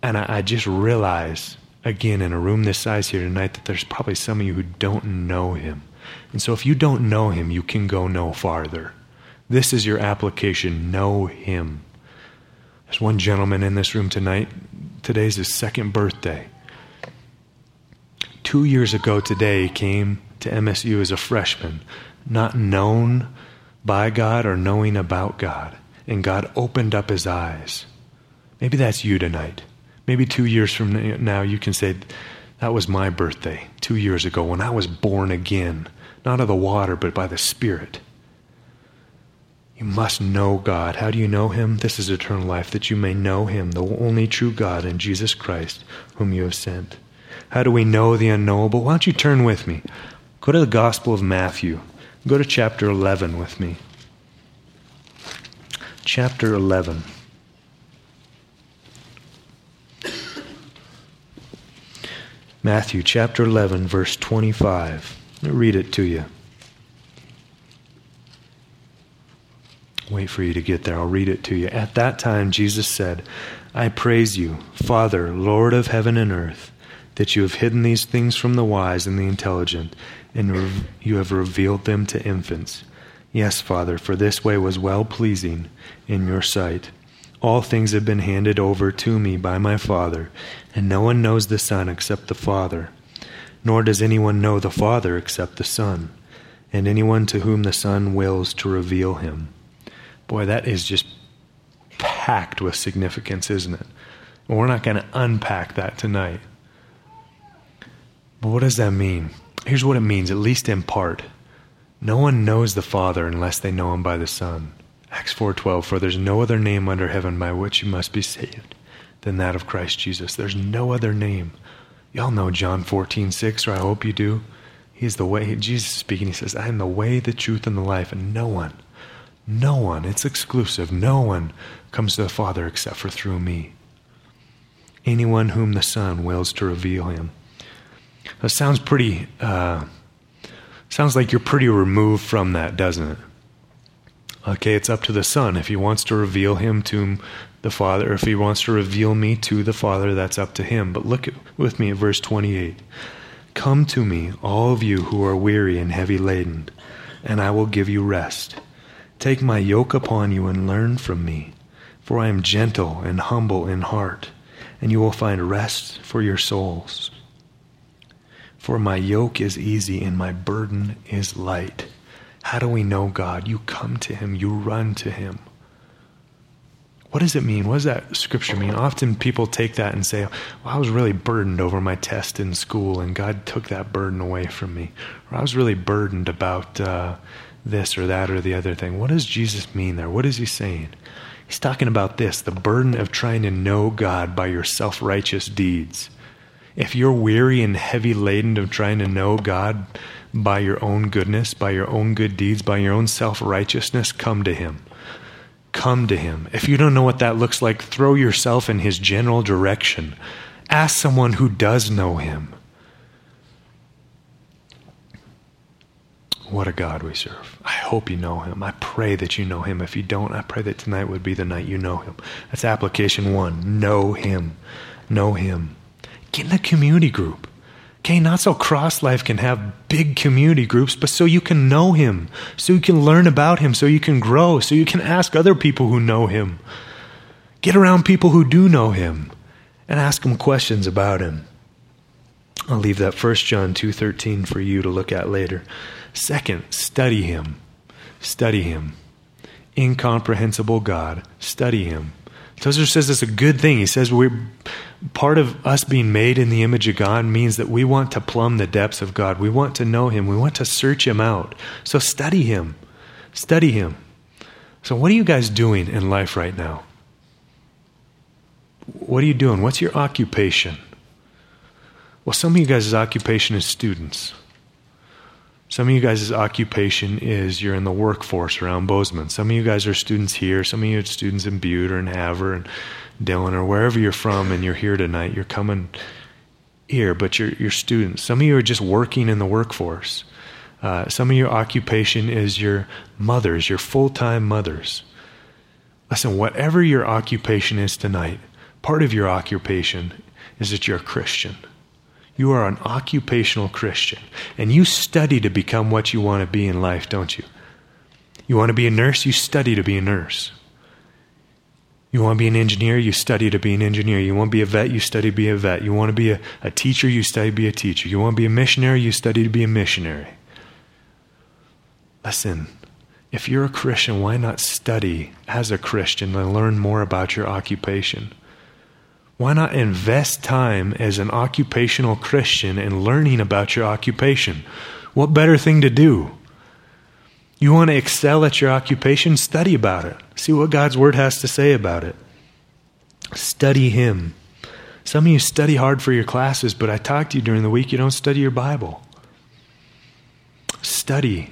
And I just realize, again, in a room this size here tonight, that there's probably some of you who don't know Him. And so if you don't know Him, you can go no farther. This is your application. Know Him. There's one gentleman in this room tonight. Today's his second birthday. 2 years ago today, he came to MSU as a freshman, not known by God or knowing about God. And God opened up his eyes. Maybe that's you tonight. Maybe 2 years from now, you can say, that was my birthday 2 years ago when I was born again, not of the water, but by the Spirit. You must know God. How do you know Him? This is eternal life, that you may know Him, the only true God, and Jesus Christ, whom You have sent. How do we know the unknowable? Why don't you turn with me? Go to the Gospel of Matthew. Go to chapter 11 with me. Chapter 11. Matthew chapter 11, verse 25. Let me read it to you. Wait for you to get there. I'll read it to you. "At that time, Jesus said, 'I praise You, Father, Lord of heaven and earth, that You have hidden these things from the wise and the intelligent, and You have revealed them to infants. Yes, Father, for this way was well-pleasing in Your sight. All things have been handed over to Me by My Father, and no one knows the Son except the Father, nor does anyone know the Father except the Son, and anyone to whom the Son wills to reveal Him.'" Boy, that is just packed with significance, isn't it? And we're not going to unpack that tonight. But what does that mean? Here's what it means, at least in part. No one knows the Father unless they know Him by the Son. Acts 4:12, "For there's no other name under heaven by which you must be saved than that of Christ Jesus." There's no other name. Y'all know John 14:6, or I hope you do. He's the way. Jesus is speaking. He says, "I am the way, the truth, and the life." And no one, it's exclusive. No one comes to the Father except for through Me. Anyone whom the Son wills to reveal Him. That sounds pretty, sounds like you're pretty removed from that, doesn't it? Okay, it's up to the Son. If He wants to reveal Him to the Father, or if He wants to reveal Me to the Father, that's up to Him. But look with me at verse 28. "Come to Me, all of you who are weary and heavy laden, and I will give you rest. Take My yoke upon you and learn from Me, for I am gentle and humble in heart, and you will find rest for your souls. For My yoke is easy and My burden is light." How do we know God? You come to Him. You run to Him. What does it mean? What does that scripture mean? Often people take that and say, "Well, I was really burdened over my test in school, and God took that burden away from me." Or "I was really burdened about this or that or the other thing." What does Jesus mean there? What is He saying? He's talking about this, the burden of trying to know God by your self-righteous deeds. If you're weary and heavy laden of trying to know God by your own goodness, by your own good deeds, by your own self-righteousness, come to Him. Come to Him. If you don't know what that looks like, throw yourself in His general direction. Ask someone who does know Him. What a God we serve. I hope you know him. I pray that you know him. If you don't, I pray that tonight would be the night you know him. That's application one. Know him. Know him. Get in a community group. Okay, not so Cross Life can have big community groups, but so you can know him, so you can learn about him, so you can grow, so you can ask other people who know him. Get around people who do know him and ask them questions about him. I'll leave that 1 John 2:13 for you to look at later. Second, study him. Study him. Incomprehensible God. Study him. Tozer says it's a good thing. He says we're part of us being made in the image of God means that we want to plumb the depths of God. We want to know him. We want to search him out. So study him. Study him. So what are you guys doing in life right now? What are you doing? What's your occupation? Well, some of you guys' occupation is students. Some of you guys' occupation is you're in the workforce around Bozeman. Some of you guys are students here. Some of you are students in Butte or in Havre and Dillon or wherever you're from, and you're here tonight. You're coming here, but you're students. Some of you are just working in the workforce. Some of your occupation is your mothers, your full-time mothers. Listen, whatever your occupation is tonight, part of your occupation is that you're a Christian. You are an occupational Christian, and you study to become what you want to be in life, don't you? You want to be a nurse? You study to be a nurse. You want to be an engineer? You study to be an engineer. You want to be a vet? You study to be a vet. You want to be a teacher? You study to be a teacher. You want to be a missionary? You study to be a missionary. Listen, if you're a Christian, why not study as a Christian and learn more about your occupation? Why not invest time as an occupational Christian in learning about your occupation? What better thing to do? You want to excel at your occupation? Study about it. See what God's word has to say about it. Study him. Some of you study hard for your classes, but I talked to you during the week, you don't study your Bible. Study.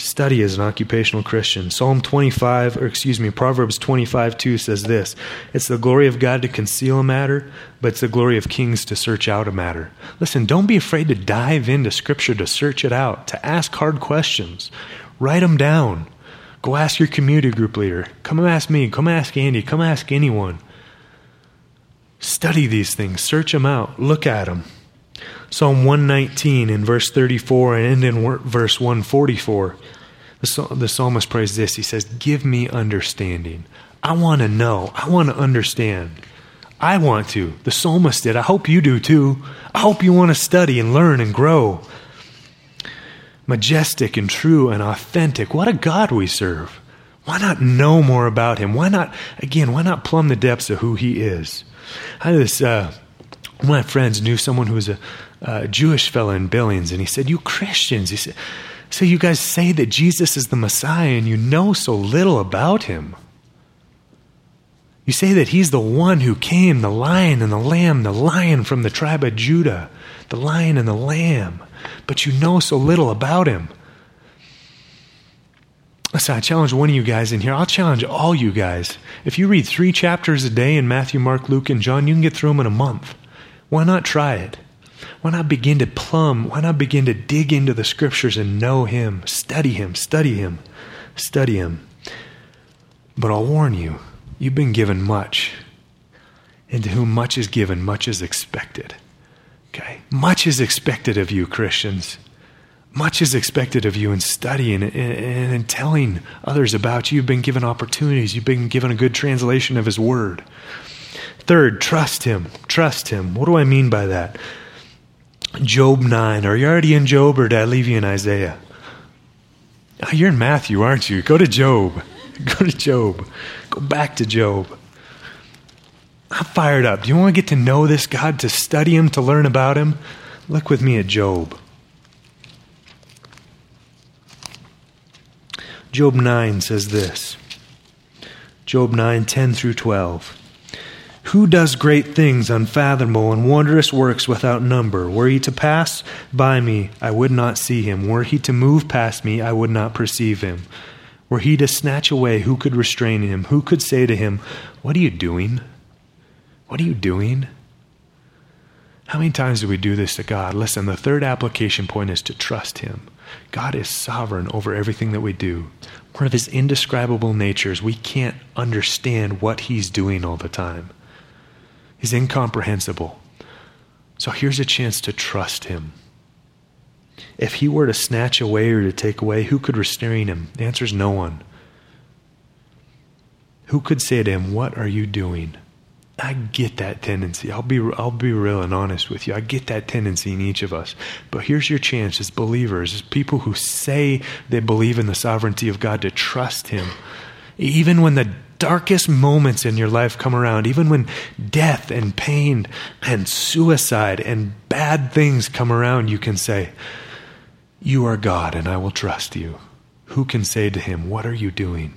Study as an occupational Christian. Proverbs 25:2 says this: it's the glory of God to conceal a matter, but it's the glory of kings to search out a matter. Listen, don't be afraid to dive into Scripture, to search it out, to ask hard questions. Write them down. Go ask your community group leader. Come ask me. Come ask Andy. Come ask anyone. Study these things. Search them out. Look at them. Psalm 119 in verse 34 and in verse 144, the psalmist prays this. He says, give me understanding. I want to know. I want to understand. I want to. The psalmist did. I hope you do too. I hope you want to study and learn and grow. Majestic and true and authentic. What a God we serve. Why not know more about him? Why not plumb the depths of who he is? I had this... One of my friends knew someone who was a Jewish fellow in Billings, and he said, you Christians, he said, so you guys say that Jesus is the Messiah and you know so little about him. You say that he's the one who came, the lion and the lamb, the lion from the tribe of Judah, the lion and the lamb, but you know so little about him. So I challenge one of you guys in here. I'll challenge all you guys. If you read 3 chapters a day in Matthew, Mark, Luke, and John, you can get through them in a month. Why not try it? Why not begin to plumb? Why not begin to dig into the Scriptures and know him? Study him, study him, study him. But I'll warn you, you've been given much. And to whom much is given, much is expected. Okay? Much is expected of you, Christians. Much is expected of you in studying and in telling others about you. You've been given opportunities. You've been given a good translation of his word. Third, trust him. Trust him. What do I mean by that? Job 9. Are you already in Job, or did I leave you in Isaiah? Oh, you're in Matthew, aren't you? Go to Job. Go to Job. Go back to Job. I'm fired up. Do you want to get to know this God, to study him, to learn about him? Look with me at Job. Job 9 says this. Job 9, 10 through 12. Who does great things, unfathomable and wondrous works without number? Were he to pass by me, I would not see him. Were he to move past me, I would not perceive him. Were he to snatch away, who could restrain him? Who could say to him, what are you doing? What are you doing? How many times do we do this to God? Listen, the third application point is to trust Him. God is sovereign over everything that we do. One of His indescribable natures, we can't understand what He's doing all the time. He's incomprehensible. So here's a chance to trust Him. If He were to snatch away or to take away, who could restrain Him? The answer is no one. Who could say to Him, what are you doing? I get that tendency. I'll be real and honest with you. I get that tendency in each of us. But here's your chance as believers, as people who say they believe in the sovereignty of God, to trust Him. Even when the darkest moments in your life come around, even when death and pain and suicide and bad things come around, you can say, you are God and I will trust you. Who can say to Him, what are you doing?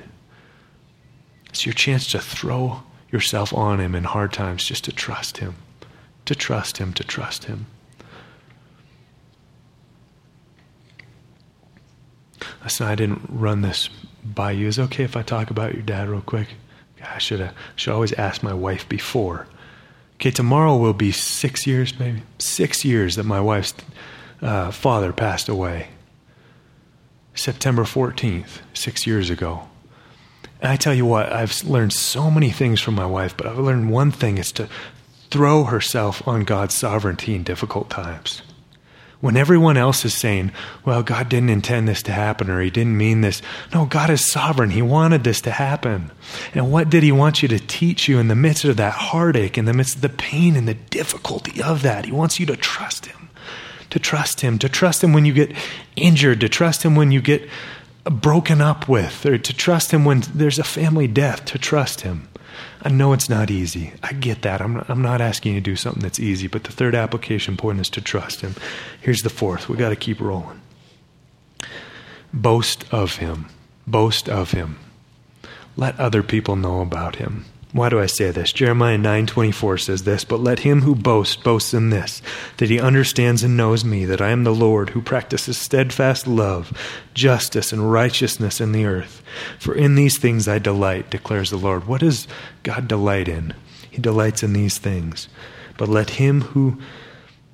It's your chance to throw yourself on Him in hard times, just to trust Him, to trust Him, to trust Him. Listen, I didn't run this by you. Is it okay if I talk about your dad real quick? I should always ask my wife before. Okay, tomorrow will be 6 years, maybe 6 years that my wife's father passed away. September 14th, 6 years ago. And I tell you what, I've learned so many things from my wife, but I've learned one thing, is to throw herself on God's sovereignty in difficult times. When everyone else is saying, well, God didn't intend this to happen, or He didn't mean this. No, God is sovereign. He wanted this to happen. And what did He want you to teach you in the midst of that heartache, in the midst of the pain and the difficulty of that? He wants you to trust Him, to trust Him, to trust Him when you get injured, to trust Him when you get broken up with, or to trust Him when there's a family death, to trust Him. I know it's not easy. I get that. I'm not asking you to do something that's easy, but the third application point is to trust Him. Here's the fourth. We got to keep rolling. Boast of Him. Boast of Him. Let other people know about Him. Why do I say this? Jeremiah 9:24 says this, but let him who boasts, boast in this, that he understands and knows me, that I am the Lord who practices steadfast love, justice, and righteousness in the earth. For in these things I delight, declares the Lord. What does God delight in? He delights in these things. But let him who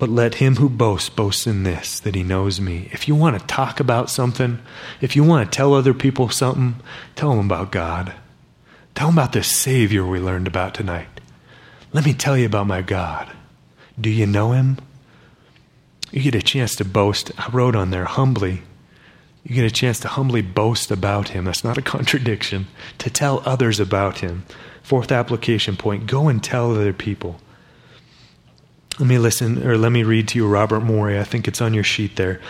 boasts, boast in this, that he knows me. If you want to talk about something, if you want to tell other people something, tell them about God. Tell them about this Savior we learned about tonight. Let me tell you about my God. Do you know Him? You get a chance to boast. I wrote on there, humbly. You get a chance to humbly boast about Him. That's not a contradiction. To tell others about Him. Fourth application point, go and tell other people. Let me read to you Robert Morey. I think it's on your sheet there.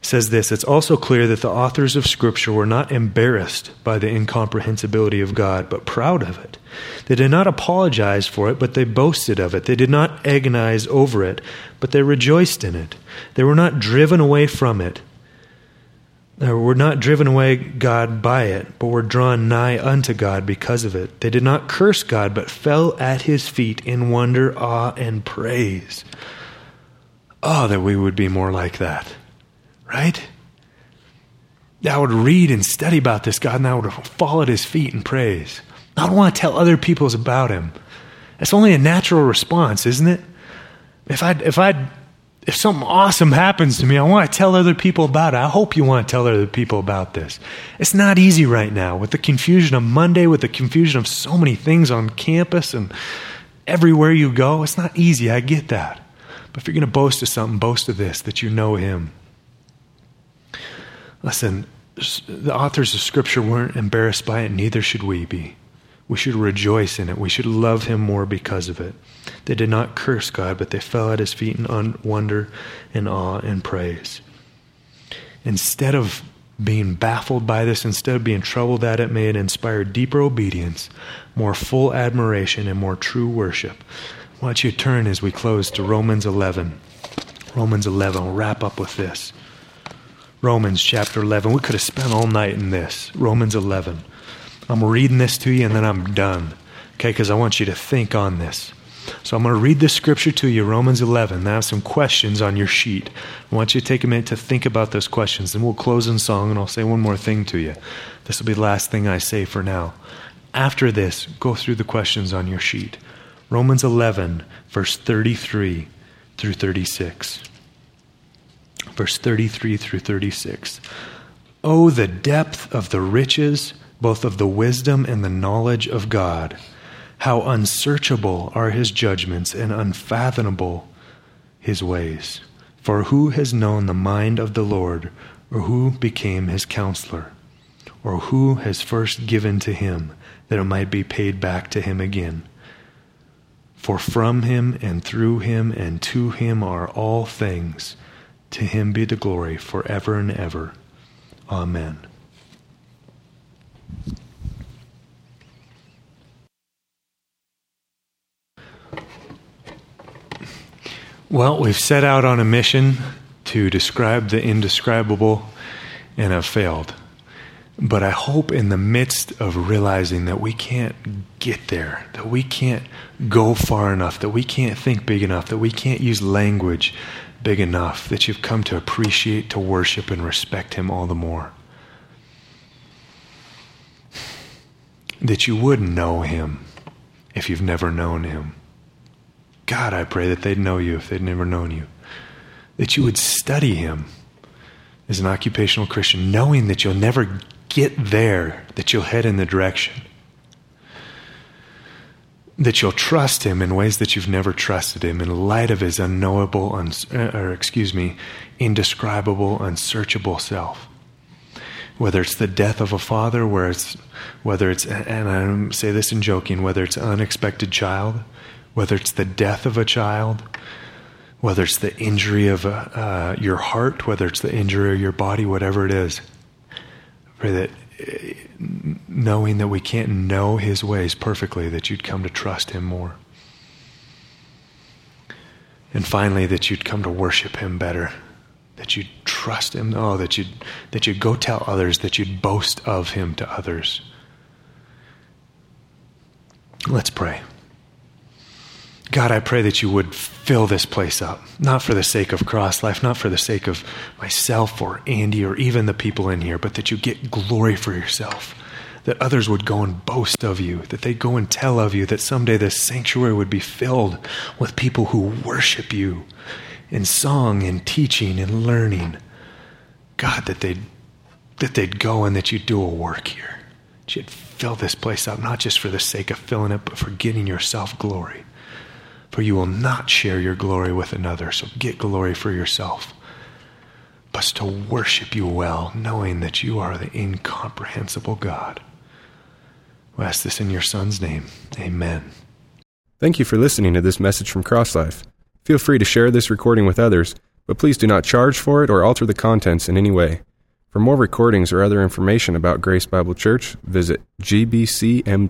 Says this, it's also clear that the authors of Scripture were not embarrassed by the incomprehensibility of God, but proud of it. They did not apologize for it, but they boasted of it. They did not agonize over it, but they rejoiced in it. They were not driven away from it. They were not driven away God by it, but were drawn nigh unto God because of it. They did not curse God, but fell at His feet in wonder, awe, and praise. Oh, that we would be more like that. Right? I would read and study about this God, and I would fall at His feet in praise. I would want to tell other people about Him. That's only a natural response, isn't it? If something awesome happens to me, I want to tell other people about it. I hope you want to tell other people about this. It's not easy right now with the confusion of Monday, with the confusion of so many things on campus and everywhere you go. It's not easy. I get that. But if you're going to boast of something, boast of this, that you know Him. Listen, the authors of Scripture weren't embarrassed by it, neither should we be. We should rejoice in it. We should love Him more because of it. They did not curse God, but they fell at His feet in wonder and awe and praise. Instead of being baffled by this, instead of being troubled at it, may it inspire deeper obedience, more full admiration, and more true worship. Why don't you turn as we close to Romans 11. Romans 11, we'll wrap up with this. Romans chapter 11. We could have spent all night in this. Romans 11. I'm reading this to you and then I'm done. Okay, because I want you to think on this. So I'm going to read this scripture to you, Romans 11. I have some questions on your sheet. I want you to take a minute to think about those questions. Then we'll close in song and I'll say one more thing to you. This will be the last thing I say for now. After this, go through the questions on your sheet. Romans 11, verse 33 through 36. Verse 33 through 36. Oh, the depth of the riches, both of the wisdom and the knowledge of God. How unsearchable are his judgments and unfathomable his ways. For who has known the mind of the Lord, or who became his counselor, or who has first given to him, that it might be paid back to him again? For from him and through him and to him are all things. To him be the glory forever and ever. Amen. Well, we've set out on a mission to describe the indescribable and have failed. But I hope in the midst of realizing that we can't get there, that we can't go far enough, that we can't think big enough, that we can't use language big enough, that you've come to appreciate, to worship, and respect him all the more. That you would know him if you've never known him. God, I pray that they'd know you if they'd never known you. That you would study him as an occupational Christian, knowing that you'll never get there, that you'll head in the direction. That you'll trust him in ways that you've never trusted him in light of his indescribable, unsearchable self. Whether it's the death of a father, and I say this in joking, whether it's an unexpected child, whether it's the death of a child, whether it's the injury of your heart, whether it's the injury of your body, whatever it is. Pray that knowing that we can't know his ways perfectly, that you'd come to trust him more. And finally, that you'd come to worship him better, that you'd trust him, that you'd go tell others, that you'd boast of him to others. Let's pray. God, I pray that you would fill this place up, not for the sake of Cross Life, not for the sake of myself or Andy or even the people in here, but that you get glory for yourself, that others would go and boast of you, that they'd go and tell of you, that someday this sanctuary would be filled with people who worship you in song and teaching and learning. God, that they'd go and that you'd do a work here, that you'd fill this place up, not just for the sake of filling it, but for getting yourself glory. For you will not share your glory with another, so get glory for yourself. But to worship you well, knowing that you are the incomprehensible God. We ask this in your Son's name. Amen. Thank you for listening to this message from Cross Life. Feel free to share this recording with others, but please do not charge for it or alter the contents in any way. For more recordings or other information about Grace Bible Church, visit gbcmt.org.